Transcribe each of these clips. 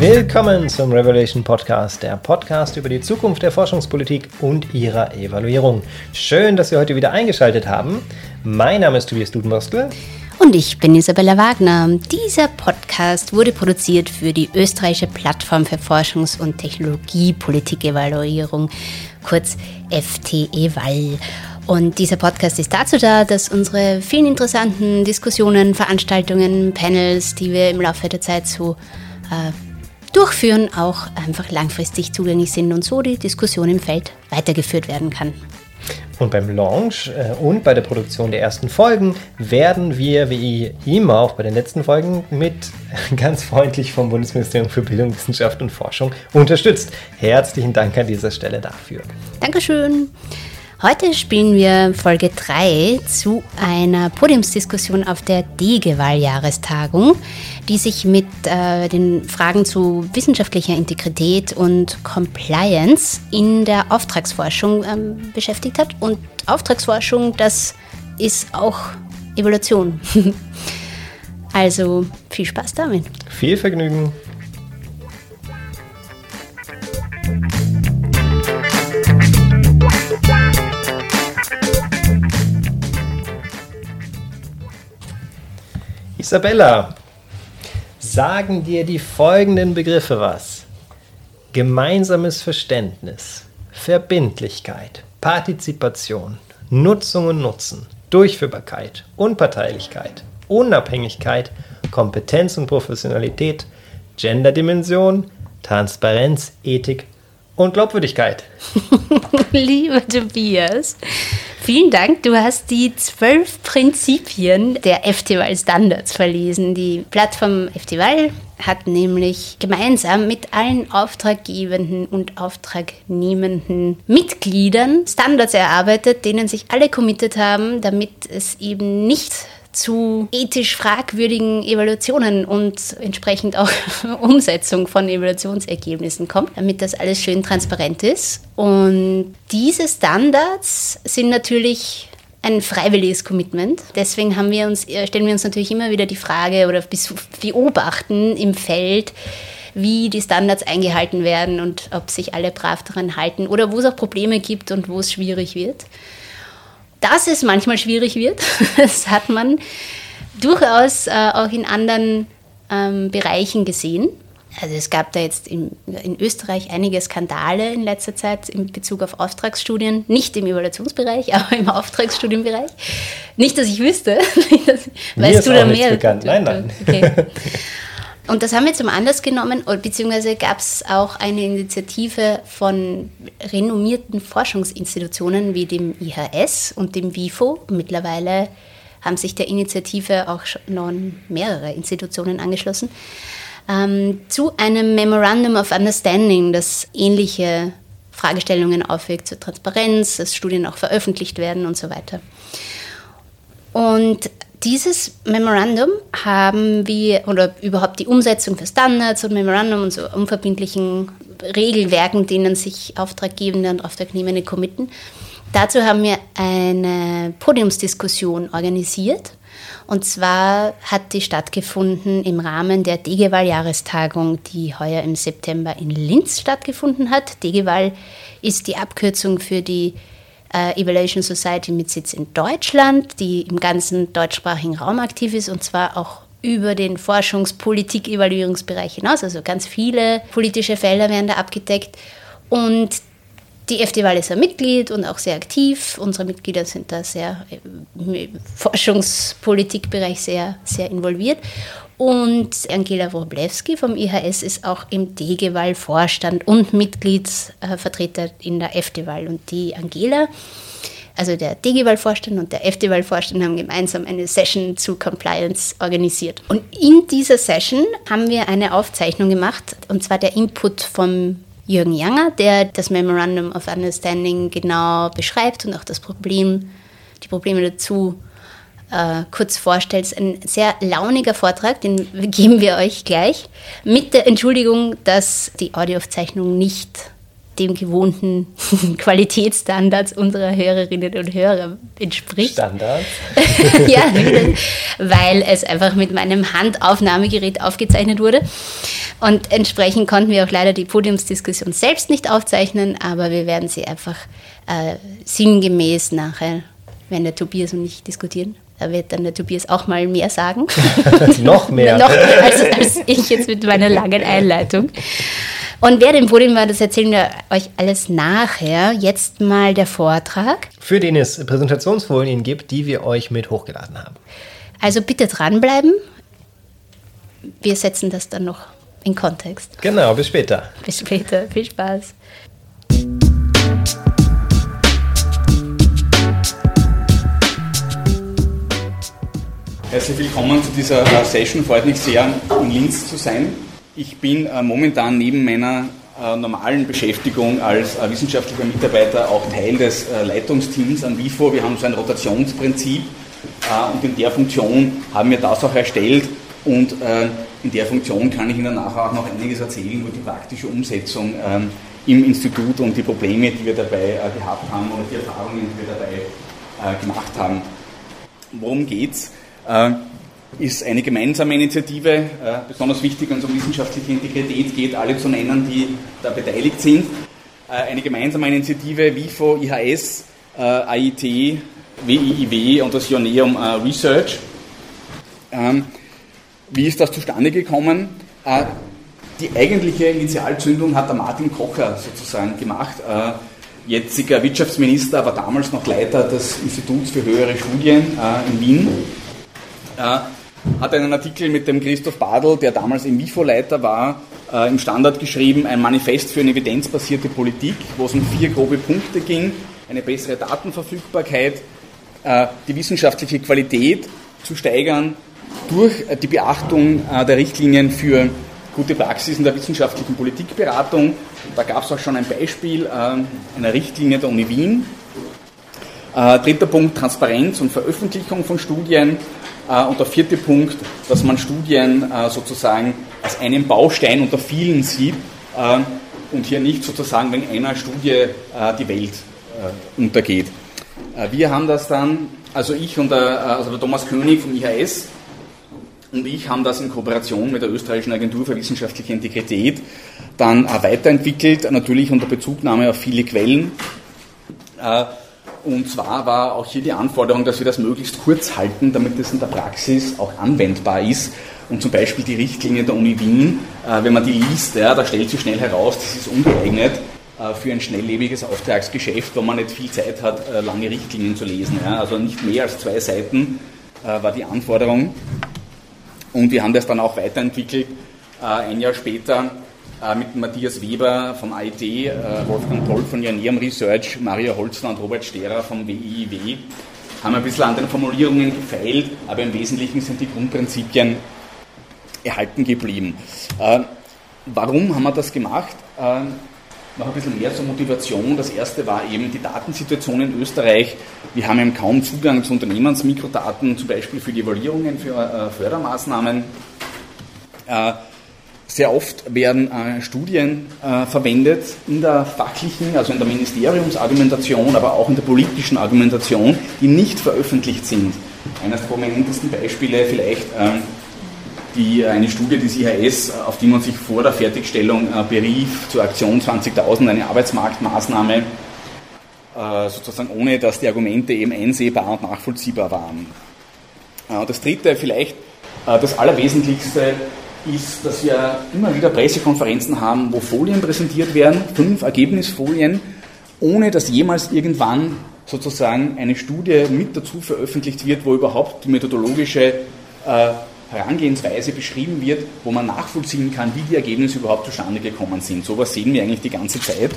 Willkommen zum Revelation Podcast, der Podcast über die Zukunft der Forschungspolitik und ihrer Evaluierung. Schön, dass Sie heute wieder eingeschaltet haben. Mein Name ist Tobias Dudenbostel. Und ich bin Isabella Wagner. Dieser Podcast wurde produziert für die Österreichische Plattform für Forschungs- und Technologiepolitik-Evaluierung, kurz FTeval. Und dieser Podcast ist dazu da, dass unsere vielen interessanten Diskussionen, Veranstaltungen, Panels, die wir im Laufe der Zeit so durchführen, auch einfach langfristig zugänglich sind und so die Diskussion im Feld weitergeführt werden kann. Und beim Launch und bei der Produktion der ersten Folgen werden wir, wie immer auch bei den letzten Folgen, mit ganz freundlich vom Bundesministerium für Bildung, Wissenschaft und Forschung unterstützt. Herzlichen Dank an dieser Stelle dafür. Dankeschön. Heute spielen wir Folge 3 zu einer Podiumsdiskussion auf der DG-Wahljahrestagung, die sich mit den Fragen zu wissenschaftlicher Integrität und Compliance in der Auftragsforschung beschäftigt hat. Und Auftragsforschung, das ist auch Evaluation. Also viel Spaß damit. Viel Vergnügen. Isabella, sagen dir die folgenden Begriffe was? Gemeinsames Verständnis, Verbindlichkeit, Partizipation, Nutzung und Nutzen, Durchführbarkeit, Unparteilichkeit, Unabhängigkeit, Kompetenz und Professionalität, Genderdimension, Transparenz, Ethik und Glaubwürdigkeit. Lieber Tobias, vielen Dank, du hast die 12 Prinzipien der fteval Standards verlesen. Die Plattform fteval hat nämlich gemeinsam mit allen auftraggebenden und auftragnehmenden Mitgliedern Standards erarbeitet, denen sich alle committed haben, damit es eben nicht zu ethisch fragwürdigen Evaluationen und entsprechend auch Umsetzung von Evaluationsergebnissen kommt, damit das alles schön transparent ist. Und diese Standards sind natürlich ein freiwilliges Commitment. Deswegen stellen wir uns natürlich immer wieder die Frage oder beobachten im Feld, wie die Standards eingehalten werden und ob sich alle brav daran halten oder wo es auch Probleme gibt und wo es schwierig wird. Dass es manchmal schwierig wird, das hat man durchaus auch in anderen Bereichen gesehen. Also es gab da jetzt in Österreich einige Skandale in letzter Zeit in Bezug auf Auftragsstudien, nicht im Evaluationsbereich, aber im Auftragsstudienbereich. Nicht, dass ich wüsste. Weißt du da mehr? Nein. Okay. Und das haben wir zum Anlass genommen, beziehungsweise gab es auch eine Initiative von renommierten Forschungsinstitutionen wie dem IHS und dem WIFO. Mittlerweile haben sich der Initiative auch noch mehrere Institutionen angeschlossen, zu einem Memorandum of Understanding, das ähnliche Fragestellungen aufwirkt zur Transparenz, dass Studien auch veröffentlicht werden und so weiter. Und dieses Memorandum haben wir, oder überhaupt die Umsetzung für Standards und Memorandum und so unverbindlichen Regelwerken, denen sich Auftraggebende und Auftragnehmende committen, dazu haben wir eine Podiumsdiskussion organisiert. Und zwar hat die stattgefunden im Rahmen der DG-Wahljahrestagung, die heuer im September in Linz stattgefunden hat. DG-Wahl ist die Abkürzung für die Evaluation Society mit Sitz in Deutschland, die im ganzen deutschsprachigen Raum aktiv ist und zwar auch über den Forschungspolitik-Evaluierungsbereich hinaus. Also ganz viele politische Felder werden da abgedeckt. Und die fteval ist ein Mitglied und auch sehr aktiv. Unsere Mitglieder sind da sehr im Forschungspolitikbereich sehr, sehr involviert. Und Angela Wroblewski vom IHS ist auch im DG Wahlvorstand und Mitgliedsvertreter in der fteval. Und die Angela, also der DG Wahlvorstand und der fteval Vorstand, haben gemeinsam eine Session zu Compliance organisiert. Und in dieser Session haben wir eine Aufzeichnung gemacht, und zwar der Input vom Jürgen Janger, der das Memorandum of Understanding genau beschreibt und auch das Problem, die Probleme dazu kurz vorstellst. Ein sehr launiger Vortrag, den geben wir euch gleich, mit der Entschuldigung, dass die Audioaufzeichnung nicht dem gewohnten Qualitätsstandards unserer Hörerinnen und Hörer entspricht. Standards? Ja, weil es einfach mit meinem Handaufnahmegerät aufgezeichnet wurde. Und entsprechend konnten wir auch leider die Podiumsdiskussion selbst nicht aufzeichnen, aber wir werden sie einfach sinngemäß nachher, wenn der Tobias und ich diskutieren, da wird dann der Tobias auch mal mehr sagen. Noch mehr als ich jetzt mit meiner langen Einleitung. Und wer dem Podium war, das erzählen wir euch alles nachher. Jetzt mal der Vortrag. Für den es Präsentationsfolien gibt, die wir euch mit hochgeladen haben. Also bitte dranbleiben. Wir setzen das dann noch in Kontext. Genau, bis später. Bis später, viel Spaß. Herzlich willkommen zu dieser Session. Freut mich sehr, in Linz zu sein. Ich bin momentan neben meiner normalen Beschäftigung als wissenschaftlicher Mitarbeiter auch Teil des Leitungsteams an WIFO. Wir haben so ein Rotationsprinzip und in der Funktion haben wir das auch erstellt und in der Funktion kann ich Ihnen nachher auch noch einiges erzählen über die praktische Umsetzung im Institut und die Probleme, die wir dabei gehabt haben oder die Erfahrungen, die wir dabei gemacht haben. Worum geht's? Ist eine gemeinsame Initiative, besonders wichtig, wenn es um wissenschaftliche Integrität geht, alle zu nennen, die da beteiligt sind. Eine gemeinsame Initiative WIFO, IHS, AIT, WIIW und das Joanneum Research. Wie ist das zustande gekommen? Die eigentliche Initialzündung hat der Martin Kocher sozusagen gemacht, jetziger Wirtschaftsminister, aber damals noch Leiter des Instituts für höhere Studien in Wien. Hat einen Artikel mit dem Christoph Badl, der damals im WIFO-Leiter war, im Standard geschrieben, ein Manifest für eine evidenzbasierte Politik, wo es um 4 grobe Punkte ging, eine bessere Datenverfügbarkeit, die wissenschaftliche Qualität zu steigern durch die Beachtung der Richtlinien für gute Praxis in der wissenschaftlichen Politikberatung. Da gab es auch schon ein Beispiel einer Richtlinie der Uni Wien. Dritter Punkt, Transparenz und Veröffentlichung von Studien. Und der vierte Punkt, dass man Studien sozusagen als einen Baustein unter vielen sieht und hier nicht sozusagen wegen einer Studie die Welt untergeht. Wir haben das dann, also ich und der Thomas König vom IHS und ich haben das in Kooperation mit der Österreichischen Agentur für wissenschaftliche Integrität dann weiterentwickelt, natürlich unter Bezugnahme auf viele Quellen. Und zwar war auch hier die Anforderung, dass wir das möglichst kurz halten, damit es in der Praxis auch anwendbar ist. Und zum Beispiel die Richtlinie der Uni Wien, wenn man die liest, da stellt sich schnell heraus, das ist ungeeignet für ein schnelllebiges Auftragsgeschäft, wo man nicht viel Zeit hat, lange Richtlinien zu lesen. Ja. Also nicht mehr als 2 Seiten war die Anforderung. Und wir haben das dann auch weiterentwickelt, ein Jahr später, mit Matthias Weber vom AIT, Wolfgang Toll von Joanneum Research, Maria Holzner und Robert Sterer vom WIIW, haben ein bisschen an den Formulierungen gefeilt, aber im Wesentlichen sind die Grundprinzipien erhalten geblieben. Warum haben wir das gemacht? Noch ein bisschen mehr zur Motivation. Das erste war eben die Datensituation in Österreich. Wir haben eben kaum Zugang zu Unternehmensmikrodaten, zum Beispiel für die Evaluierungen, für Fördermaßnahmen. Sehr oft werden Studien verwendet in der fachlichen, also in der Ministeriumsargumentation, aber auch in der politischen Argumentation, die nicht veröffentlicht sind. Eines der prominentesten Beispiele vielleicht eine Studie des IHS, auf die man sich vor der Fertigstellung berief, zur Aktion 20.000, eine Arbeitsmarktmaßnahme, sozusagen ohne, dass die Argumente eben einsehbar und nachvollziehbar waren. Das dritte vielleicht, das Allerwesentlichste, ist, dass wir immer wieder Pressekonferenzen haben, wo Folien präsentiert werden, 5 Ergebnisfolien, ohne dass jemals irgendwann sozusagen eine Studie mit dazu veröffentlicht wird, wo überhaupt die methodologische Herangehensweise beschrieben wird, wo man nachvollziehen kann, wie die Ergebnisse überhaupt zustande gekommen sind. So etwas sehen wir eigentlich die ganze Zeit.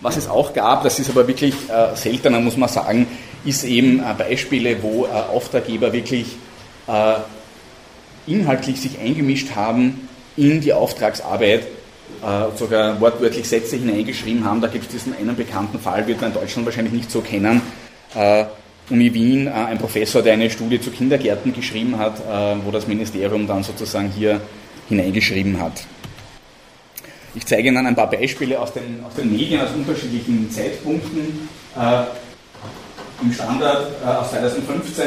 Was es auch gab, das ist aber wirklich seltener, muss man sagen, ist eben Beispiele, wo Auftraggeber wirklich inhaltlich sich eingemischt haben in die Auftragsarbeit, sogar wortwörtlich Sätze hineingeschrieben haben. Da gibt es diesen einen bekannten Fall, wird man in Deutschland wahrscheinlich nicht so kennen. Uni Wien, ein Professor, der eine Studie zu Kindergärten geschrieben hat, wo das Ministerium dann sozusagen hier hineingeschrieben hat. Ich zeige Ihnen ein paar Beispiele aus den Medien aus unterschiedlichen Zeitpunkten. Im Standard aus 2015,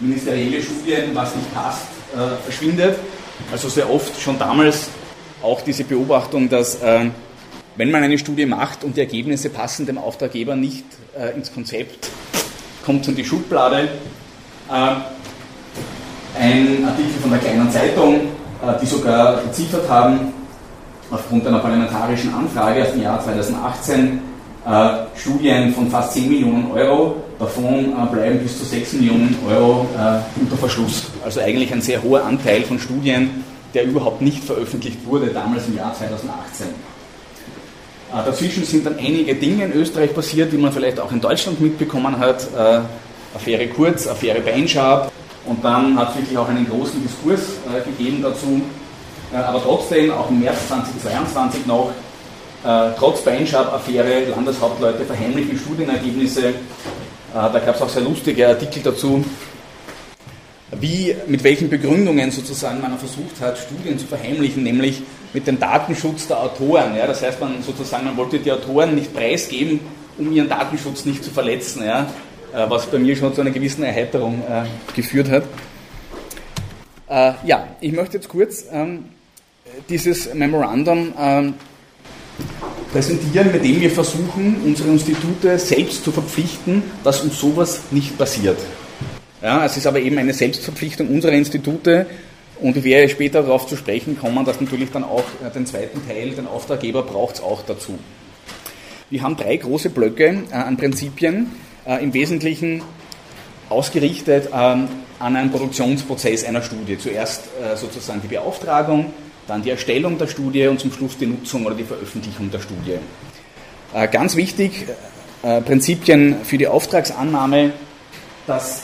ministerielle Studien, was nicht passt, verschwindet. Also sehr oft schon damals auch diese Beobachtung, dass wenn man eine Studie macht und die Ergebnisse passen dem Auftraggeber nicht ins Konzept, kommt es in die Schublade. Ein Artikel von der Kleinen Zeitung, die sogar beziffert haben, aufgrund einer parlamentarischen Anfrage aus dem Jahr 2018, Studien von fast 10 Millionen Euro, davon bleiben bis zu 6 Millionen Euro unter Verschluss. Also eigentlich ein sehr hoher Anteil von Studien, der überhaupt nicht veröffentlicht wurde, damals im Jahr 2018. Dazwischen sind dann einige Dinge in Österreich passiert, die man vielleicht auch in Deutschland mitbekommen hat. Affäre Kurz, Affäre Beinschab. Und dann hat es wirklich auch einen großen Diskurs gegeben dazu. Aber trotzdem, auch im März 2022 noch, trotz Beinschab-Affäre, Landeshauptleute verheimlichen Studienergebnisse. Da gab es auch sehr lustige Artikel dazu, mit welchen Begründungen sozusagen man versucht hat, Studien zu verheimlichen, nämlich mit dem Datenschutz der Autoren. Ja? Das heißt, man wollte die Autoren nicht preisgeben, um ihren Datenschutz nicht zu verletzen, ja? Was bei mir schon zu einer gewissen Erheiterung geführt hat. Ja, ich möchte jetzt kurz dieses Memorandum präsentieren, mit dem wir versuchen, unsere Institute selbst zu verpflichten, dass uns sowas nicht passiert. Ja, es ist aber eben eine Selbstverpflichtung unserer Institute, und ich werde später darauf zu sprechen kommen, dass natürlich dann auch den zweiten Teil, den Auftraggeber, braucht es auch dazu. Wir haben 3 große Blöcke an Prinzipien, im Wesentlichen ausgerichtet an einen Produktionsprozess einer Studie. Zuerst sozusagen die Beauftragung, dann die Erstellung der Studie und zum Schluss die Nutzung oder die Veröffentlichung der Studie. Ganz wichtig, Prinzipien für die Auftragsannahme, dass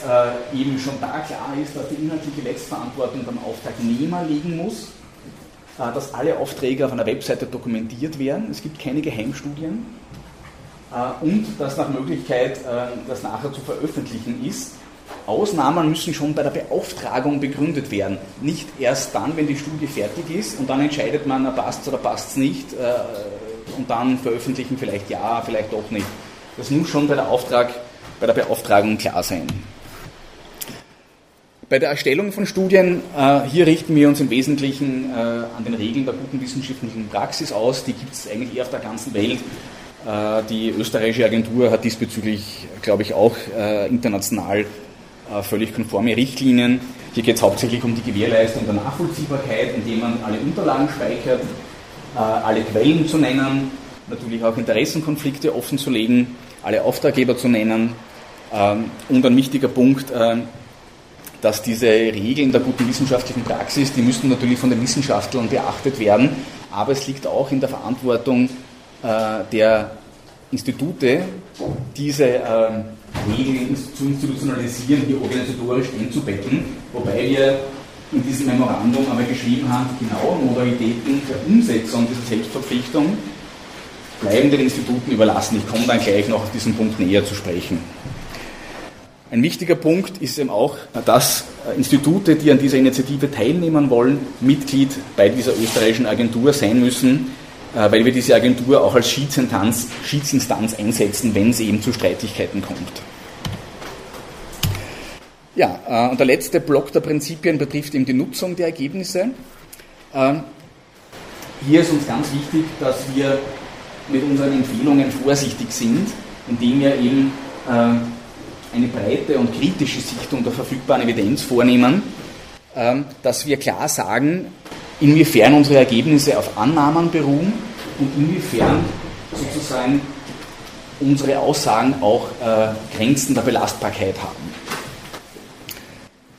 eben schon da klar ist, dass die inhaltliche Letztverantwortung beim Auftragnehmer liegen muss, dass alle Aufträge auf einer Webseite dokumentiert werden, es gibt keine Geheimstudien und dass nach Möglichkeit das nachher zu veröffentlichen ist. Ausnahmen müssen schon bei der Beauftragung begründet werden, nicht erst dann, wenn die Studie fertig ist und dann entscheidet man, passt oder passt es nicht und dann veröffentlichen vielleicht ja, vielleicht doch nicht. Das muss schon bei der Beauftragung klar sein. Bei der Erstellung von Studien, hier richten wir uns im Wesentlichen an den Regeln der guten wissenschaftlichen Praxis aus, die gibt es eigentlich eher auf der ganzen Welt. Die österreichische Agentur hat diesbezüglich, glaube ich, auch international völlig konforme Richtlinien. Hier geht es hauptsächlich um die Gewährleistung der Nachvollziehbarkeit, indem man alle Unterlagen speichert, alle Quellen zu nennen, natürlich auch Interessenkonflikte offenzulegen, alle Auftraggeber zu nennen. Und ein wichtiger Punkt, dass diese Regeln der guten wissenschaftlichen Praxis, die müssen natürlich von den Wissenschaftlern beachtet werden, aber es liegt auch in der Verantwortung der Institute, diese Regeln zu institutionalisieren, hier organisatorisch einzubetten, wobei wir in diesem Memorandum aber geschrieben haben, die genauen Modalitäten der Umsetzung dieser Selbstverpflichtung bleiben den Instituten überlassen. Ich komme dann gleich noch auf diesen Punkt näher zu sprechen. Ein wichtiger Punkt ist eben auch, dass Institute, die an dieser Initiative teilnehmen wollen, Mitglied bei dieser österreichischen Agentur sein müssen, weil wir diese Agentur auch als Schiedsinstanz einsetzen, wenn es eben zu Streitigkeiten kommt. Ja, und der letzte Block der Prinzipien betrifft eben die Nutzung der Ergebnisse. Hier ist uns ganz wichtig, dass wir mit unseren Empfehlungen vorsichtig sind, indem wir eben eine breite und kritische Sichtung der verfügbaren Evidenz vornehmen, dass wir klar sagen, inwiefern unsere Ergebnisse auf Annahmen beruhen und inwiefern sozusagen unsere Aussagen auch Grenzen der Belastbarkeit haben.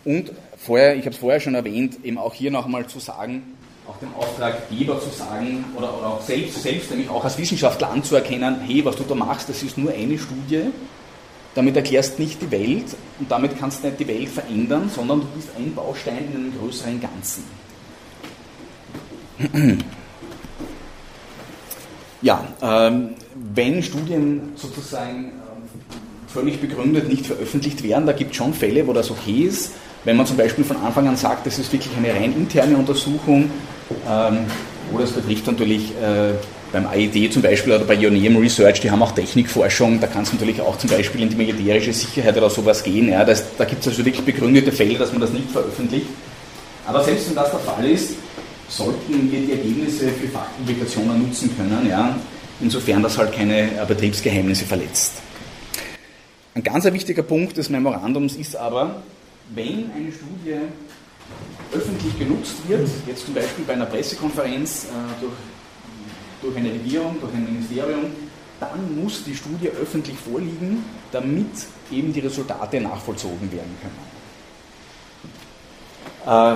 Und ich habe es vorher schon erwähnt, eben auch hier nochmal zu sagen, auch dem Auftraggeber zu sagen oder auch selbst nämlich auch als Wissenschaftler anzuerkennen, hey, was du da machst, das ist nur eine Studie, damit erklärst nicht die Welt und damit kannst du nicht die Welt verändern, sondern du bist ein Baustein in einem größeren Ganzen. Ja, wenn Studien sozusagen völlig begründet nicht veröffentlicht werden, da gibt es schon Fälle, wo das okay ist. Wenn man zum Beispiel von Anfang an sagt, das ist wirklich eine rein interne Untersuchung, oder es betrifft natürlich beim AIT zum Beispiel oder bei Joanneum Research, die haben auch Technikforschung, da kann es natürlich auch zum Beispiel in die militärische Sicherheit oder sowas gehen. Ja, da gibt es also wirklich begründete Fälle, dass man das nicht veröffentlicht. Aber selbst wenn das der Fall ist, sollten wir die Ergebnisse für Fachpublikationen nutzen können, ja? Insofern das halt keine Betriebsgeheimnisse verletzt. Ein ganz wichtiger Punkt des Memorandums ist aber, wenn eine Studie öffentlich genutzt wird, jetzt zum Beispiel bei einer Pressekonferenz durch eine Regierung, durch ein Ministerium, dann muss die Studie öffentlich vorliegen, damit eben die Resultate nachvollzogen werden können.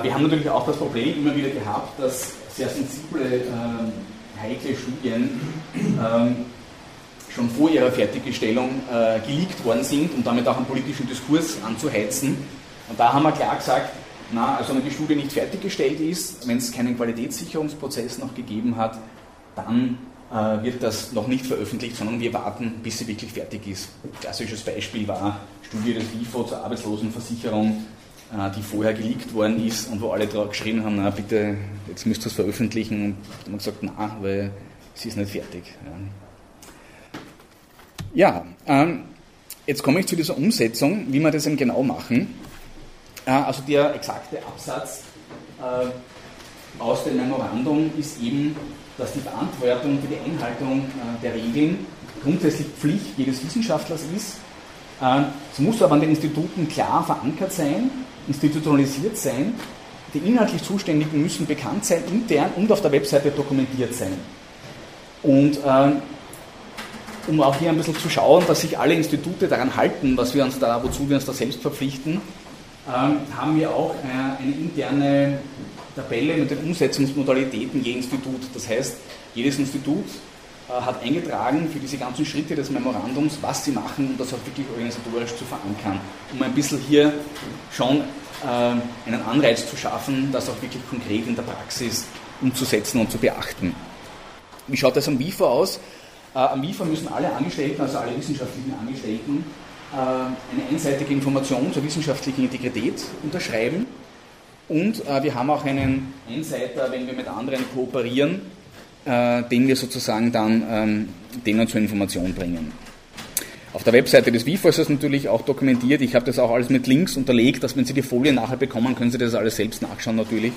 Wir haben natürlich auch das Problem immer wieder gehabt, dass sehr sensible, heikle Studien schon vor ihrer Fertigstellung geleakt worden sind, um damit auch einen politischen Diskurs anzuheizen. Und da haben wir klar gesagt, also wenn die Studie nicht fertiggestellt ist, wenn es keinen Qualitätssicherungsprozess noch gegeben hat, dann wird das noch nicht veröffentlicht, sondern wir warten, bis sie wirklich fertig ist. Klassisches Beispiel war Studie des WIFO zur Arbeitslosenversicherung, die vorher geleakt worden ist und wo alle drauf geschrieben haben, na bitte, jetzt müsst ihr es veröffentlichen. Und dann haben wir gesagt, na, weil sie ist nicht fertig. Ja, jetzt komme ich zu dieser Umsetzung, wie wir das eben genau machen. Also der exakte Absatz aus dem Memorandum ist eben, dass die Verantwortung für die Einhaltung der Regeln grundsätzlich Pflicht jedes Wissenschaftlers ist. Es muss aber an den Instituten klar verankert sein, institutionalisiert sein, die inhaltlich Zuständigen müssen bekannt sein, intern und auf der Webseite dokumentiert sein. Und um auch hier ein bisschen zu schauen, dass sich alle Institute daran halten, was wir uns da, wozu wir uns da selbst verpflichten, haben wir auch eine interne Tabelle mit den Umsetzungsmodalitäten je Institut. Das heißt, jedes Institut hat eingetragen für diese ganzen Schritte des Memorandums, was sie machen, um das auch wirklich organisatorisch zu verankern, um ein bisschen hier schon einen Anreiz zu schaffen, das auch wirklich konkret in der Praxis umzusetzen und zu beachten. Wie schaut das am WIFO aus? Am WIFO müssen alle Angestellten, also alle wissenschaftlichen Angestellten, eine einseitige Information zur wissenschaftlichen Integrität unterschreiben. Und wir haben auch einen Insider, wenn wir mit anderen kooperieren, den wir sozusagen dann denen zur Information bringen. Auf der Webseite des WIFO ist das natürlich auch dokumentiert. Ich habe das auch alles mit Links unterlegt, dass wenn Sie die Folie nachher bekommen, können Sie das alles selbst nachschauen natürlich.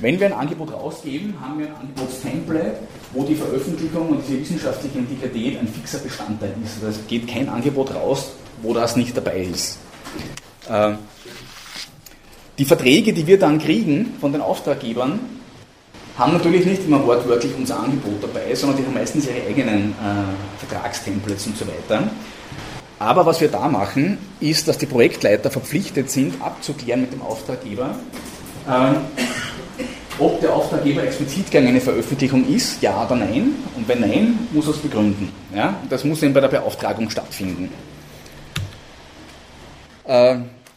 Wenn wir ein Angebot rausgeben, haben wir ein Angebotstemplate, wo die Veröffentlichung und die wissenschaftliche Integrität ein fixer Bestandteil ist. Also es geht kein Angebot raus, wo das nicht dabei ist. Die Verträge, die wir dann kriegen von den Auftraggebern, haben natürlich nicht immer wortwörtlich unser Angebot dabei, sondern die haben meistens ihre eigenen Vertragstemplates und so weiter. Aber was wir da machen, ist, dass die Projektleiter verpflichtet sind, abzuklären mit dem Auftraggeber, ob der Auftraggeber explizit gegen eine Veröffentlichung ist, ja oder nein. Und wenn nein, muss er es begründen. Ja? Das muss eben bei der Beauftragung stattfinden.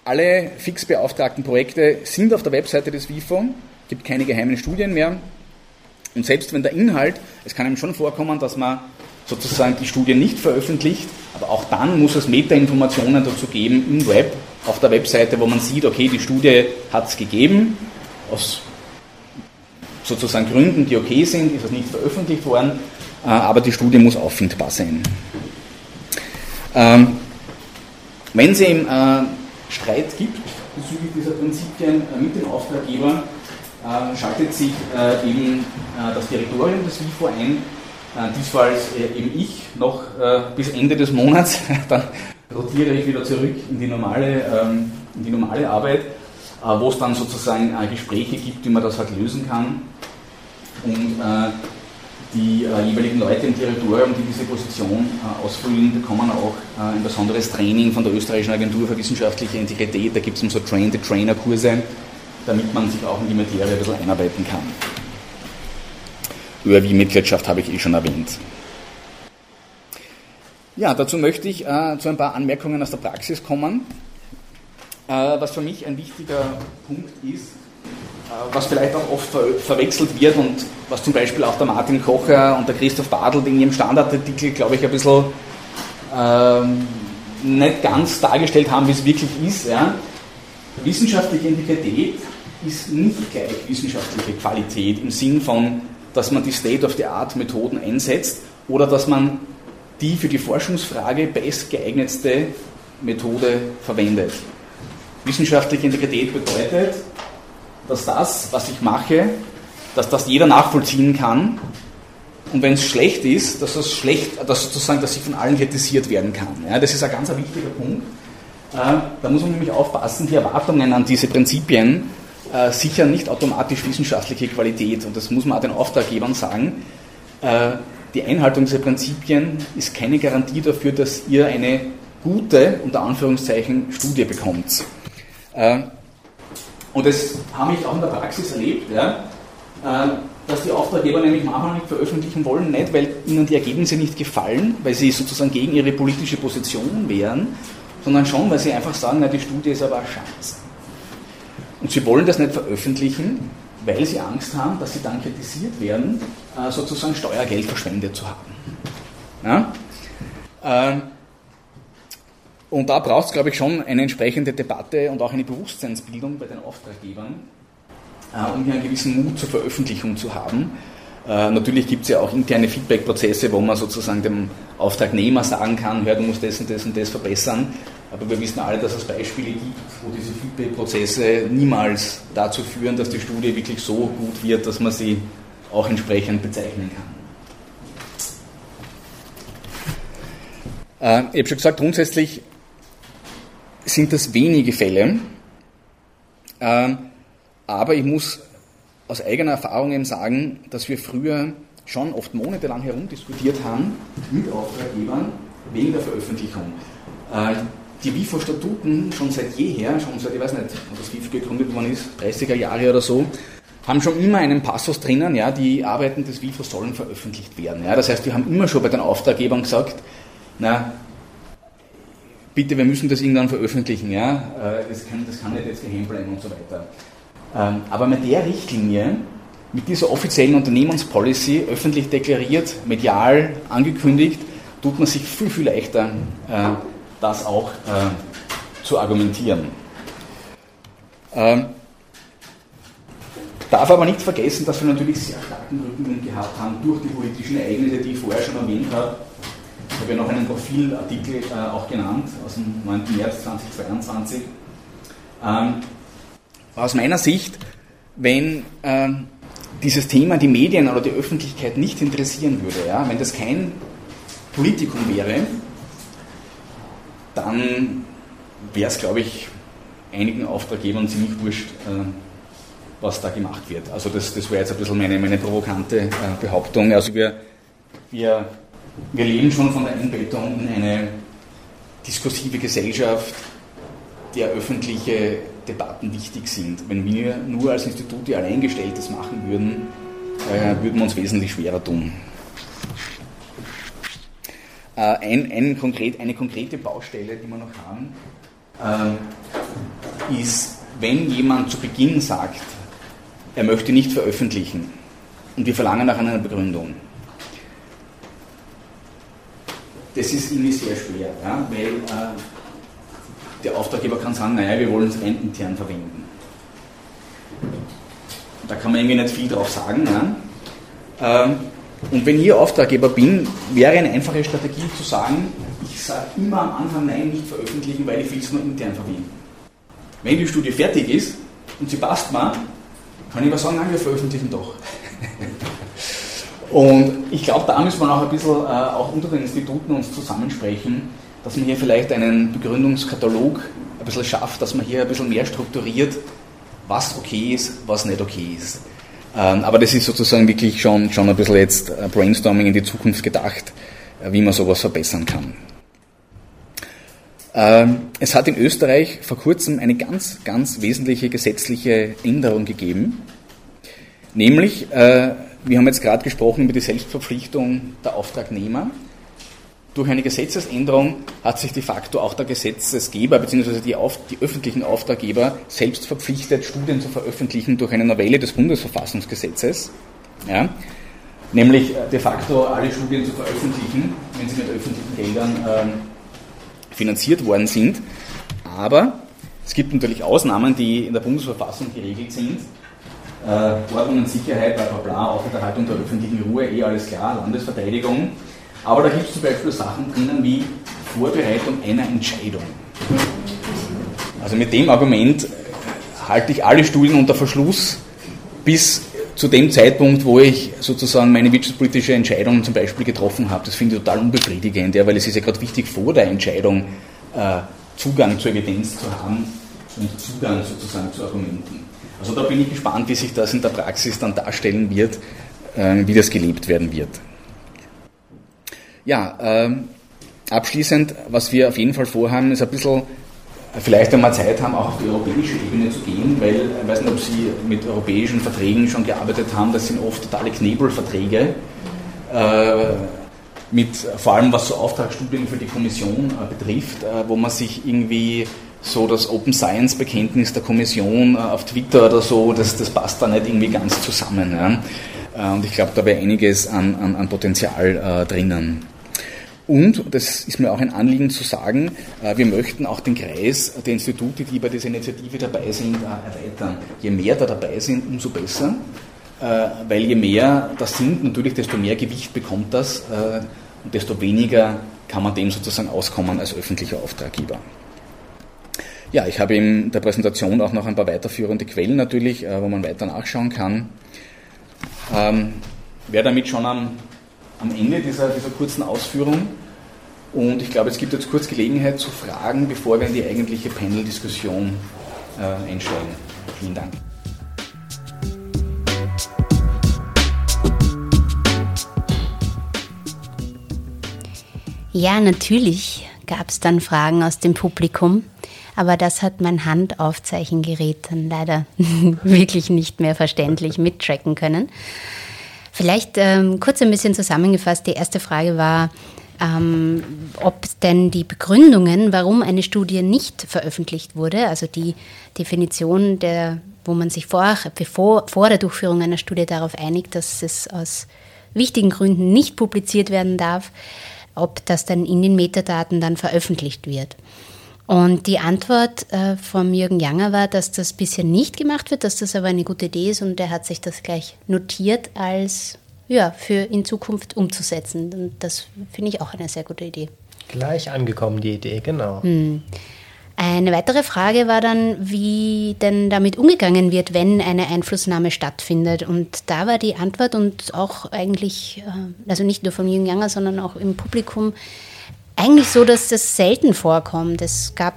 Alle fix beauftragten Projekte sind auf der Webseite des WIFO, es gibt keine geheimen Studien mehr. Und selbst wenn der Inhalt, es kann einem schon vorkommen, dass man sozusagen die Studie nicht veröffentlicht, aber auch dann muss es Metainformationen dazu geben im Web, auf der Webseite, wo man sieht, okay, die Studie hat es gegeben, aus sozusagen Gründen, die okay sind, ist es nicht veröffentlicht worden, aber die Studie muss auffindbar sein. Wenn Sie im Streit gibt bezüglich dieser Prinzipien mit dem Auftraggeber, schaltet sich eben das Direktorium des WIFO ein, diesfalls eben ich noch bis Ende des Monats, dann rotiere ich wieder zurück in die normale Arbeit, wo es dann sozusagen Gespräche gibt, wie man das halt lösen kann und die jeweiligen Leute im Territorium, die diese Position ausfüllen, bekommen auch ein besonderes Training von der Österreichischen Agentur für wissenschaftliche Integrität. Da gibt es so Train-the-Trainer-Kurse, damit man sich auch in die Materie ein bisschen einarbeiten kann. ÖAW-Mitgliedschaft habe ich schon erwähnt. Ja, dazu möchte ich zu ein paar Anmerkungen aus der Praxis kommen. Was für mich ein wichtiger Punkt ist, was vielleicht auch oft verwechselt wird und was zum Beispiel auch der Martin Kocher und der Christoph Badl in ihrem Standardartikel, glaube ich, ein bisschen nicht ganz dargestellt haben, wie es wirklich ist. Ja. Wissenschaftliche Integrität ist nicht gleich wissenschaftliche Qualität im Sinn von, dass man die State-of-the-Art-Methoden einsetzt oder dass man die für die Forschungsfrage bestgeeignetste Methode verwendet. Wissenschaftliche Integrität bedeutet, dass das, was ich mache, dass das jeder nachvollziehen kann. Und wenn es schlecht ist, dass es schlecht, dass sozusagen, dass ich von allen kritisiert werden kann. Ja, das ist ein ganz wichtiger Punkt. Da muss man nämlich aufpassen, die Erwartungen an diese Prinzipien sichern nicht automatisch wissenschaftliche Qualität. Und das muss man auch den Auftraggebern sagen. Die Einhaltung dieser Prinzipien ist keine Garantie dafür, dass ihr eine gute, unter Anführungszeichen, Studie bekommt. Und das habe ich auch in der Praxis erlebt, ja, dass die Auftraggeber nämlich manchmal nicht veröffentlichen wollen, nicht weil ihnen die Ergebnisse nicht gefallen, weil sie sozusagen gegen ihre politische Position wären, sondern schon, weil sie einfach sagen, na, die Studie ist aber ein Schatz. Und sie wollen das nicht veröffentlichen, weil sie Angst haben, dass sie dann kritisiert werden, sozusagen Steuergeld verschwendet zu haben. Ja? Und da braucht es, glaube ich, schon eine entsprechende Debatte und auch eine Bewusstseinsbildung bei den Auftraggebern, um hier einen gewissen Mut zur Veröffentlichung zu haben. Natürlich gibt es ja auch interne Feedback-Prozesse, wo man sozusagen dem Auftragnehmer sagen kann, hör, du musst das und das und das verbessern. Aber wir wissen alle, dass es Beispiele gibt, wo diese Feedback-Prozesse niemals dazu führen, dass die Studie wirklich so gut wird, dass man sie auch entsprechend bezeichnen kann. Ich habe schon gesagt, grundsätzlich sind das wenige Fälle, aber ich muss aus eigener Erfahrung eben sagen, dass wir früher schon oft monatelang herumdiskutiert haben mit Auftraggebern wegen der Veröffentlichung. Die WIFO-Statuten schon seit jeher, schon seit, ich weiß nicht, ob das WIFO gegründet worden ist, 30er Jahre oder so, haben schon immer einen Passus drinnen, ja, die Arbeiten des WIFO sollen veröffentlicht werden. Ja. Das heißt, wir haben immer schon bei den Auftraggebern gesagt, na, bitte, wir müssen das irgendwann veröffentlichen, ja, das kann nicht jetzt geheim bleiben und so weiter. Aber mit der Richtlinie, mit dieser offiziellen Unternehmenspolicy, öffentlich deklariert, medial angekündigt, tut man sich viel, viel leichter, das auch zu argumentieren. Darf aber nicht vergessen, dass wir natürlich sehr starken Rückenwind gehabt haben durch die politischen Ereignisse, die ich vorher schon erwähnt habe. Ich habe ja noch einen Profilartikel auch genannt, aus dem 9. März 2022. Aus meiner Sicht, wenn dieses Thema die Medien oder die Öffentlichkeit nicht interessieren würde, ja, wenn das kein Politikum wäre, dann wäre es, glaube ich, einigen Auftraggebern ziemlich wurscht, was da gemacht wird. Also das wäre jetzt ein bisschen meine provokante Behauptung. Also wir leben schon von der Einbettung in eine diskursive Gesellschaft, der öffentliche Debatten wichtig sind. Wenn wir nur als Institute Alleingestelltes machen würden, würden wir uns wesentlich schwerer tun. Eine konkrete Baustelle, die wir noch haben, ist, wenn jemand zu Beginn sagt, er möchte nicht veröffentlichen und wir verlangen nach einer Begründung. Das ist irgendwie sehr schwer, ja? Weil der Auftraggeber kann sagen, naja, wir wollen es rein intern verwenden. Da kann man irgendwie nicht viel drauf sagen. Ja? Und wenn ich Auftraggeber bin, wäre eine einfache Strategie zu sagen, ich sage immer am Anfang nein, nicht veröffentlichen, weil ich will es nur intern verwenden. Wenn die Studie fertig ist und sie passt mal, kann ich aber sagen, nein, wir veröffentlichen doch. Und ich glaube, da müssen wir auch ein bisschen auch unter den Instituten uns zusammensprechen, dass man hier vielleicht einen Begründungskatalog ein bisschen schafft, dass man hier ein bisschen mehr strukturiert, was okay ist, was nicht okay ist. Aber das ist sozusagen wirklich schon ein bisschen jetzt Brainstorming in die Zukunft gedacht, wie man sowas verbessern kann. Es hat in Österreich vor kurzem eine ganz, ganz wesentliche gesetzliche Änderung gegeben. Nämlich, wir haben jetzt gerade gesprochen über die Selbstverpflichtung der Auftragnehmer. Durch eine Gesetzesänderung hat sich de facto auch der Gesetzesgeber bzw. die öffentlichen Auftraggeber selbst verpflichtet, Studien zu veröffentlichen durch eine Novelle des Bundesverfassungsgesetzes. Ja? Nämlich de facto alle Studien zu veröffentlichen, wenn sie mit öffentlichen Geldern finanziert worden sind. Aber es gibt natürlich Ausnahmen, die in der Bundesverfassung geregelt sind. Ordnung und Sicherheit, bla bla bla, Aufrechterhaltung der öffentlichen Ruhe, alles klar, Landesverteidigung. Aber da gibt es zum Beispiel Sachen drinnen wie Vorbereitung einer Entscheidung. Also mit dem Argument halte ich alle Studien unter Verschluss bis zu dem Zeitpunkt, wo ich sozusagen meine wirtschaftspolitische Entscheidung zum Beispiel getroffen habe. Das finde ich total unbefriedigend, ja, weil es ist ja gerade wichtig, vor der Entscheidung Zugang zur Evidenz zu haben und Zugang sozusagen zu Argumenten. Also da bin ich gespannt, wie sich das in der Praxis dann darstellen wird, wie das gelebt werden wird. Ja, abschließend, was wir auf jeden Fall vorhaben, ist ein bisschen, vielleicht einmal Zeit haben, auch auf die europäische Ebene zu gehen, weil, ich weiß nicht, ob Sie mit europäischen Verträgen schon gearbeitet haben, das sind oft totale Knebelverträge, mit, vor allem was so Auftragsstudien für die Kommission betrifft, wo man sich irgendwie so das Open Science Bekenntnis der Kommission auf Twitter oder so, das passt da nicht irgendwie ganz zusammen. Ja? Und ich glaube, da wäre einiges an Potenzial drinnen. Und, das ist mir auch ein Anliegen zu sagen, wir möchten auch den Kreis der Institute, die bei dieser Initiative dabei sind, erweitern. Je mehr da dabei sind, umso besser, weil je mehr das sind, natürlich desto mehr Gewicht bekommt das und desto weniger kann man dem sozusagen auskommen als öffentlicher Auftraggeber. Ja, ich habe in der Präsentation auch noch ein paar weiterführende Quellen natürlich, wo man weiter nachschauen kann. Wer damit schon am Ende dieser kurzen Ausführung, und ich glaube, es gibt jetzt kurz Gelegenheit zu Fragen, bevor wir in die eigentliche Panel-Diskussion einsteigen. Vielen Dank. Ja, natürlich gab es dann Fragen aus dem Publikum, aber das hat mein Handaufzeichengerät dann leider wirklich nicht mehr verständlich mittracken können. Vielleicht kurz ein bisschen zusammengefasst, die erste Frage war, ob denn die Begründungen, warum eine Studie nicht veröffentlicht wurde, also die Definition, wo man sich vor der Durchführung einer Studie darauf einigt, dass es aus wichtigen Gründen nicht publiziert werden darf, ob das dann in den Metadaten dann veröffentlicht wird. Und die Antwort von Jürgen Janger war, dass das bisher nicht gemacht wird, dass das aber eine gute Idee ist, und er hat sich das gleich notiert als, ja, für in Zukunft umzusetzen. Und das finde ich auch eine sehr gute Idee. Gleich angekommen, die Idee, genau. Hm. Eine weitere Frage war dann, wie denn damit umgegangen wird, wenn eine Einflussnahme stattfindet. Und da war die Antwort, und auch eigentlich, also nicht nur von Jürgen Janger, sondern auch im Publikum, eigentlich so, dass das selten vorkommt. Es gab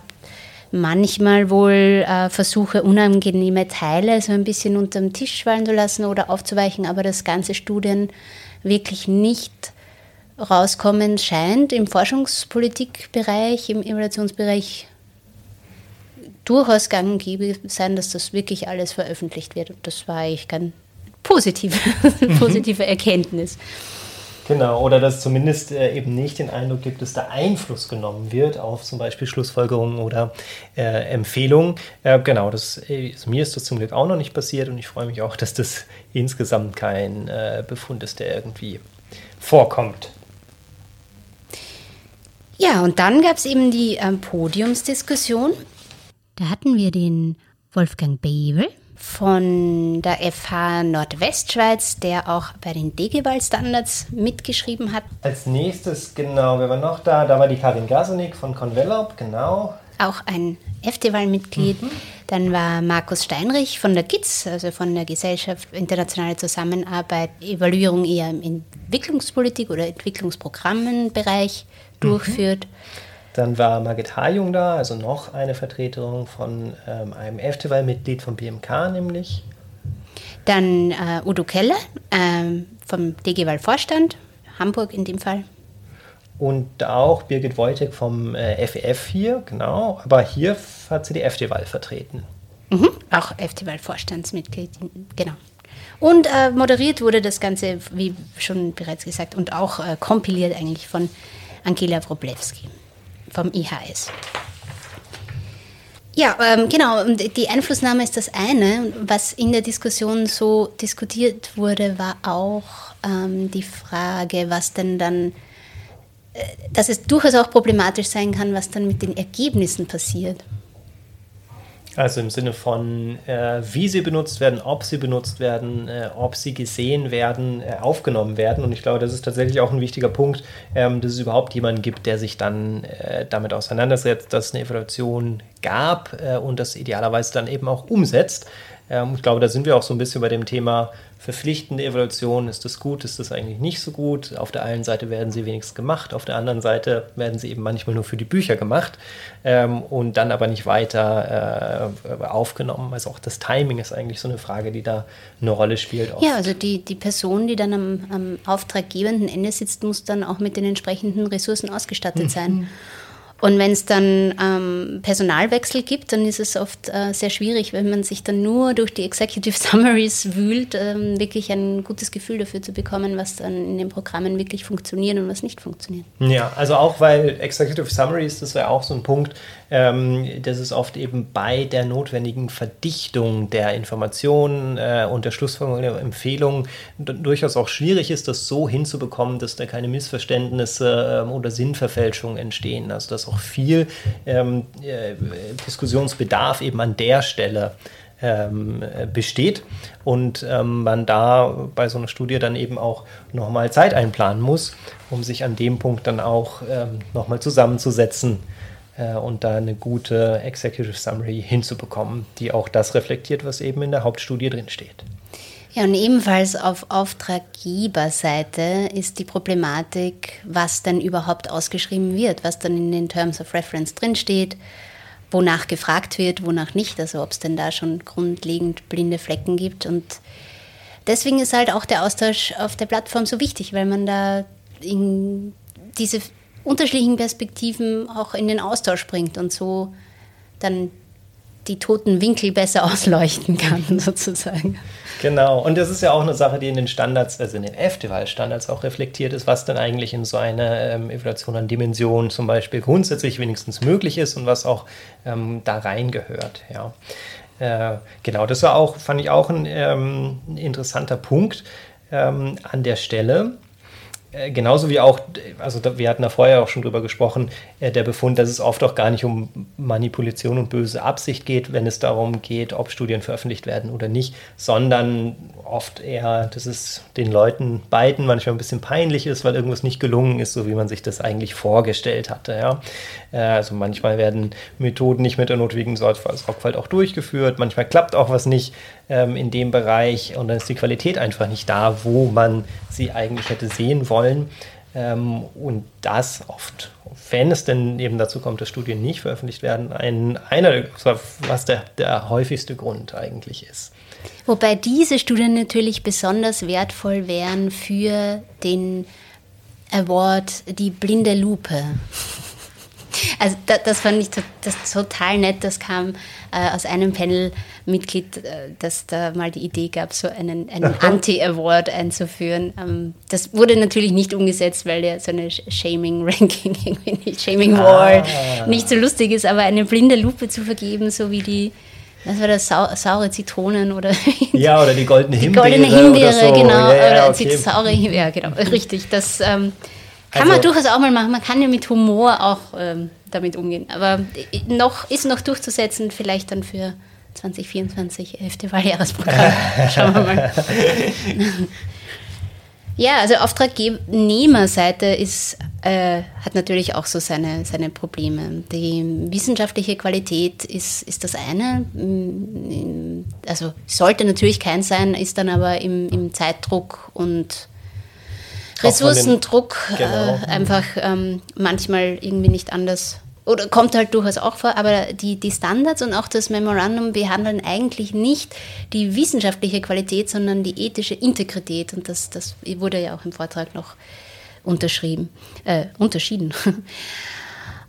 manchmal wohl Versuche, unangenehme Teile so ein bisschen unterm Tisch fallen zu lassen oder aufzuweichen, aber dass ganze Studien wirklich nicht rauskommen scheint, im Forschungspolitikbereich, im Evaluationsbereich durchaus gang und gäbe sein, dass das wirklich alles veröffentlicht wird. Und das war eigentlich ganz positive Erkenntnis. Genau, oder dass zumindest eben nicht den Eindruck gibt, dass da Einfluss genommen wird auf zum Beispiel Schlussfolgerungen oder Empfehlungen. Genau, mir ist das zum Glück auch noch nicht passiert, und ich freue mich auch, dass das insgesamt kein Befund ist, der irgendwie vorkommt. Ja, und dann gab es eben die Podiumsdiskussion. Da hatten wir den Wolfgang Bebel von der FH Nordwestschweiz, der auch bei den DG Standards mitgeschrieben hat. Als nächstes, genau, wer war noch da? Da war die Karin Gasenig von Convelop, genau. Auch ein FTeval-Mitglied. Mhm. Dann war Markus Steinreich von der GIZ, also von der Gesellschaft Internationale Zusammenarbeit, Evaluierung eher im Entwicklungspolitik- oder Entwicklungsprogrammenbereich durchführt. Dann war Margit Hajung da, also noch eine Vertreterin von einem FTeval-Mitglied vom BMK nämlich. Dann Udo Kelle vom DG Wahlvorstand Hamburg in dem Fall. Und auch Birgit Wojtek vom FEF hier, genau. Aber hier hat sie die FTeval vertreten. Mhm, auch FTeval-Vorstandsmitglied, genau. Und moderiert wurde das Ganze, wie schon bereits gesagt, und auch kompiliert eigentlich von Angela Wroblewski vom IHS. Ja, genau, und die Einflussnahme ist das eine. Was in der Diskussion so diskutiert wurde, war auch die Frage, was denn dann, dass es durchaus auch problematisch sein kann, was dann mit den Ergebnissen passiert. Also im Sinne von, wie sie benutzt werden, ob sie benutzt werden, ob sie gesehen werden, aufgenommen werden. Und ich glaube, das ist tatsächlich auch ein wichtiger Punkt, dass es überhaupt jemanden gibt, der sich dann damit auseinandersetzt, dass es eine Evaluation gab und das idealerweise dann eben auch umsetzt. Ich glaube, da sind wir auch so ein bisschen bei dem Thema verpflichtende Evaluation. Ist das gut, ist das eigentlich nicht so gut? Auf der einen Seite werden sie wenigstens gemacht, auf der anderen Seite werden sie eben manchmal nur für die Bücher gemacht und dann aber nicht weiter aufgenommen. Also auch das Timing ist eigentlich so eine Frage, die da eine Rolle spielt. Oft. Ja, also die Person, die dann am auftraggebenden Ende sitzt, muss dann auch mit den entsprechenden Ressourcen ausgestattet sein. Und wenn es dann Personalwechsel gibt, dann ist es oft sehr schwierig, wenn man sich dann nur durch die Executive Summaries wühlt, wirklich ein gutes Gefühl dafür zu bekommen, was dann in den Programmen wirklich funktioniert und was nicht funktioniert. Ja, also auch weil Executive Summaries, das wäre auch so ein Punkt, das ist oft eben bei der notwendigen Verdichtung der Informationen und der Schlussfolgerung der Empfehlungen durchaus auch schwierig ist, das so hinzubekommen, dass da keine Missverständnisse oder Sinnverfälschungen entstehen. Also dass auch viel Diskussionsbedarf eben an der Stelle besteht und man da bei so einer Studie dann eben auch nochmal Zeit einplanen muss, um sich an dem Punkt dann auch nochmal zusammenzusetzen und da eine gute Executive Summary hinzubekommen, die auch das reflektiert, was eben in der Hauptstudie drin steht. Ja, und ebenfalls auf Auftraggeberseite ist die Problematik, was dann überhaupt ausgeschrieben wird, was dann in den Terms of Reference drinsteht, wonach gefragt wird, wonach nicht, also ob es denn da schon grundlegend blinde Flecken gibt. Und deswegen ist halt auch der Austausch auf der Plattform so wichtig, weil man da in diese unterschiedlichen Perspektiven auch in den Austausch bringt und so dann die toten Winkel besser ausleuchten kann, sozusagen. Genau, und das ist ja auch eine Sache, die in den Standards, also in den FTeval Standards auch reflektiert ist, was dann eigentlich in so einer Evaluation an Dimensionen zum Beispiel grundsätzlich wenigstens möglich ist und was auch da reingehört. Ja. Genau, das war auch, fand ich auch ein interessanter Punkt an der Stelle. Genauso wie auch, also wir hatten da vorher auch schon drüber gesprochen, der Befund, dass es oft auch gar nicht um Manipulation und böse Absicht geht, wenn es darum geht, ob Studien veröffentlicht werden oder nicht, sondern oft eher, dass es den Leuten beiden manchmal ein bisschen peinlich ist, weil irgendwas nicht gelungen ist, so wie man sich das eigentlich vorgestellt hatte. Ja? Also manchmal werden Methoden nicht mit der notwendigen Sorgfalt auch durchgeführt, manchmal klappt auch was nicht in dem Bereich und dann ist die Qualität einfach nicht da, wo man sie eigentlich hätte sehen wollen. Und das oft, wenn es denn eben dazu kommt, dass Studien nicht veröffentlicht werden, der häufigste Grund eigentlich ist. Wobei diese Studien natürlich besonders wertvoll wären für den Award Die blinde Lupe. Also das fand ich das total nett, das kam aus einem Panel-Mitglied, dass da mal die Idee gab, so einen Anti-Award einzuführen. Das wurde natürlich nicht umgesetzt, weil ja so eine Shaming-Ranking, Shaming-Wall nicht so lustig ist, aber eine blinde Lupe zu vergeben, so wie die, was war das, saure Zitronen oder... Ja, oder die goldene Himbeere. Die goldene Himbeere, oder so. Genau, ja, oder okay. Die saure Himbeere, ja, genau, richtig, das... Kann man durchaus auch mal machen. Man kann ja mit Humor auch damit umgehen. Aber ist noch durchzusetzen, vielleicht dann für 2024 FTeval-Jahrestagung. Schauen wir mal. Ja, also Auftragnehmerseite hat natürlich auch so seine Probleme. Die wissenschaftliche Qualität ist das eine. Also sollte natürlich kein sein, ist dann aber im Zeitdruck und Ressourcendruck einfach manchmal irgendwie nicht anders oder kommt halt durchaus auch vor, aber die Standards und auch das Memorandum behandeln eigentlich nicht die wissenschaftliche Qualität, sondern die ethische Integrität und das wurde ja auch im Vortrag noch unterschieden.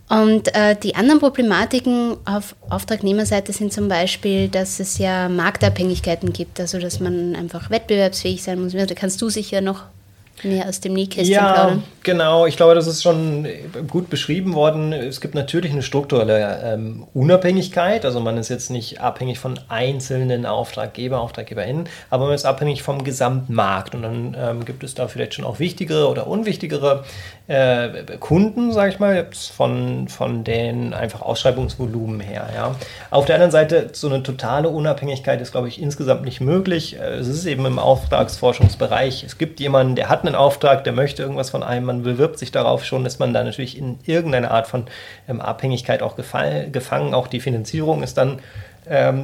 Und die anderen Problematiken auf Auftragnehmerseite sind zum Beispiel, dass es ja Marktabhängigkeiten gibt, also dass man einfach wettbewerbsfähig sein muss. Da kannst du sicher noch mehr aus dem Nähkästchen plaudern. Ja, genau. Ich glaube, das ist schon gut beschrieben worden. Es gibt natürlich eine strukturelle Unabhängigkeit. Also man ist jetzt nicht abhängig von einzelnen AuftraggeberInnen, aber man ist abhängig vom Gesamtmarkt. Und dann gibt es da vielleicht schon auch wichtigere oder unwichtigere Kunden, sage ich mal, jetzt von den einfach Ausschreibungsvolumen her. Ja. Auf der anderen Seite, so eine totale Unabhängigkeit ist, glaube ich, insgesamt nicht möglich. Es ist eben im Auftragsforschungsbereich. Es gibt jemanden, der hat einen Auftrag, der möchte irgendwas von einem, man bewirbt sich darauf schon, ist man da natürlich in irgendeiner Art von Abhängigkeit auch gefangen. Auch die Finanzierung ist dann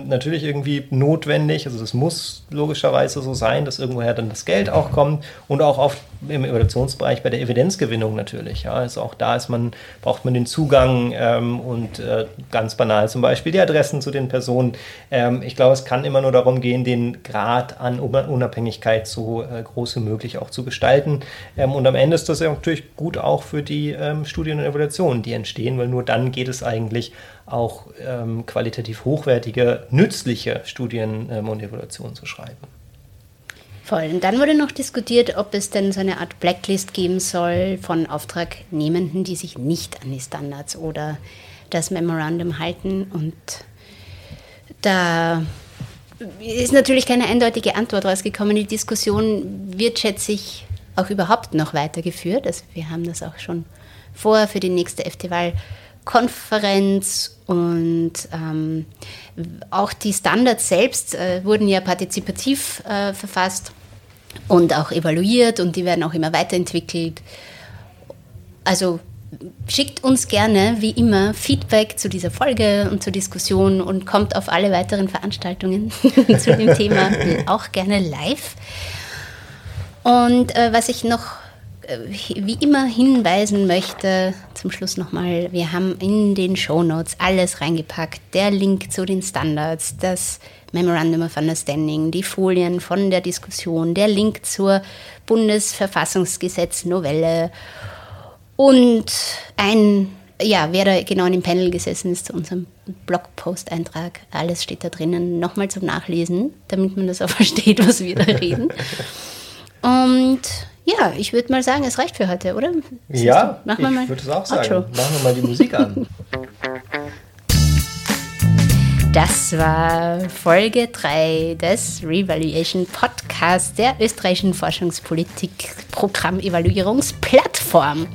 natürlich irgendwie notwendig, also das muss logischerweise so sein, dass irgendwoher dann das Geld auch kommt und auch oft im Evaluationsbereich bei der Evidenzgewinnung natürlich. Ja. Also auch da braucht man den Zugang und ganz banal zum Beispiel die Adressen zu den Personen. Ich glaube, es kann immer nur darum gehen, den Grad an Unabhängigkeit so groß wie möglich auch zu gestalten. Und am Ende ist das ja natürlich gut auch für die Studien und Evaluationen, die entstehen, weil nur dann geht es eigentlich auch qualitativ hochwertige, nützliche Studien und Evaluationen zu schreiben. Voll. Und dann wurde noch diskutiert, ob es denn so eine Art Blacklist geben soll von Auftragnehmenden, die sich nicht an die Standards oder das Memorandum halten. Und da ist natürlich keine eindeutige Antwort rausgekommen. Die Diskussion wird, schätze ich, auch überhaupt noch weitergeführt. Also wir haben das auch schon vor für die nächste FTeval-Konferenz. Und auch die Standards selbst wurden ja partizipativ verfasst und auch evaluiert und die werden auch immer weiterentwickelt. Also schickt uns gerne, wie immer, Feedback zu dieser Folge und zur Diskussion und kommt auf alle weiteren Veranstaltungen zu dem Thema auch gerne live. Und was ich noch wie immer hinweisen möchte, zum Schluss nochmal, wir haben in den Shownotes alles reingepackt, der Link zu den Standards, das Memorandum of Understanding, die Folien von der Diskussion, der Link zur Bundesverfassungsgesetz-Novelle und wer da genau in dem Panel gesessen ist, zu unserem Blogpost-Eintrag, alles steht da drinnen, nochmal zum Nachlesen, damit man das auch versteht, was wir da reden. Und ja, ich würde mal sagen, es reicht für heute, oder? Ja, ich würde es auch sagen. Outro. Machen wir mal die Musik an. Das war Folge 3 des Revaluation Podcasts der österreichischen Forschungspolitik-Programm-Evaluierungsplattform.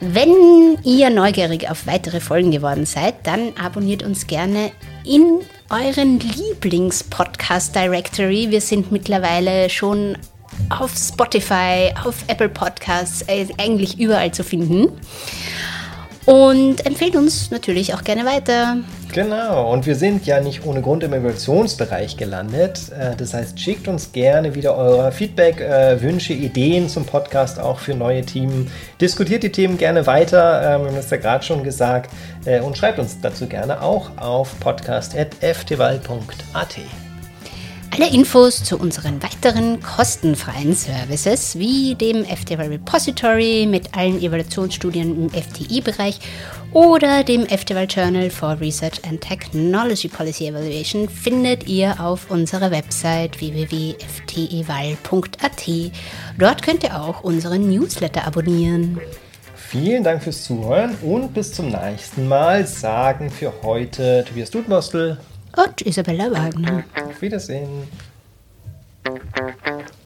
Wenn ihr neugierig auf weitere Folgen geworden seid, dann abonniert uns gerne in euren Lieblings-Podcast-Directory. Wir sind mittlerweile schon auf Spotify, auf Apple Podcasts, eigentlich überall zu finden. Und empfehlt uns natürlich auch gerne weiter. Genau, und wir sind ja nicht ohne Grund im Evaluationsbereich gelandet. Das heißt, schickt uns gerne wieder euer Feedback, Wünsche, Ideen zum Podcast, auch für neue Themen. Diskutiert die Themen gerne weiter, wir haben das ja gerade schon gesagt. Und schreibt uns dazu gerne auch auf podcast.fteval.at. Alle Infos zu unseren weiteren kostenfreien Services wie dem FTeval Repository mit allen Evaluationsstudien im FTI-Bereich oder dem FTeval Journal for Research and Technology Policy Evaluation findet ihr auf unserer Website www.fteval.at. Dort könnt ihr auch unseren Newsletter abonnieren. Vielen Dank fürs Zuhören und bis zum nächsten Mal sagen für heute Tobias Dudenbostel und Isabella Wagner. Auf Wiedersehen.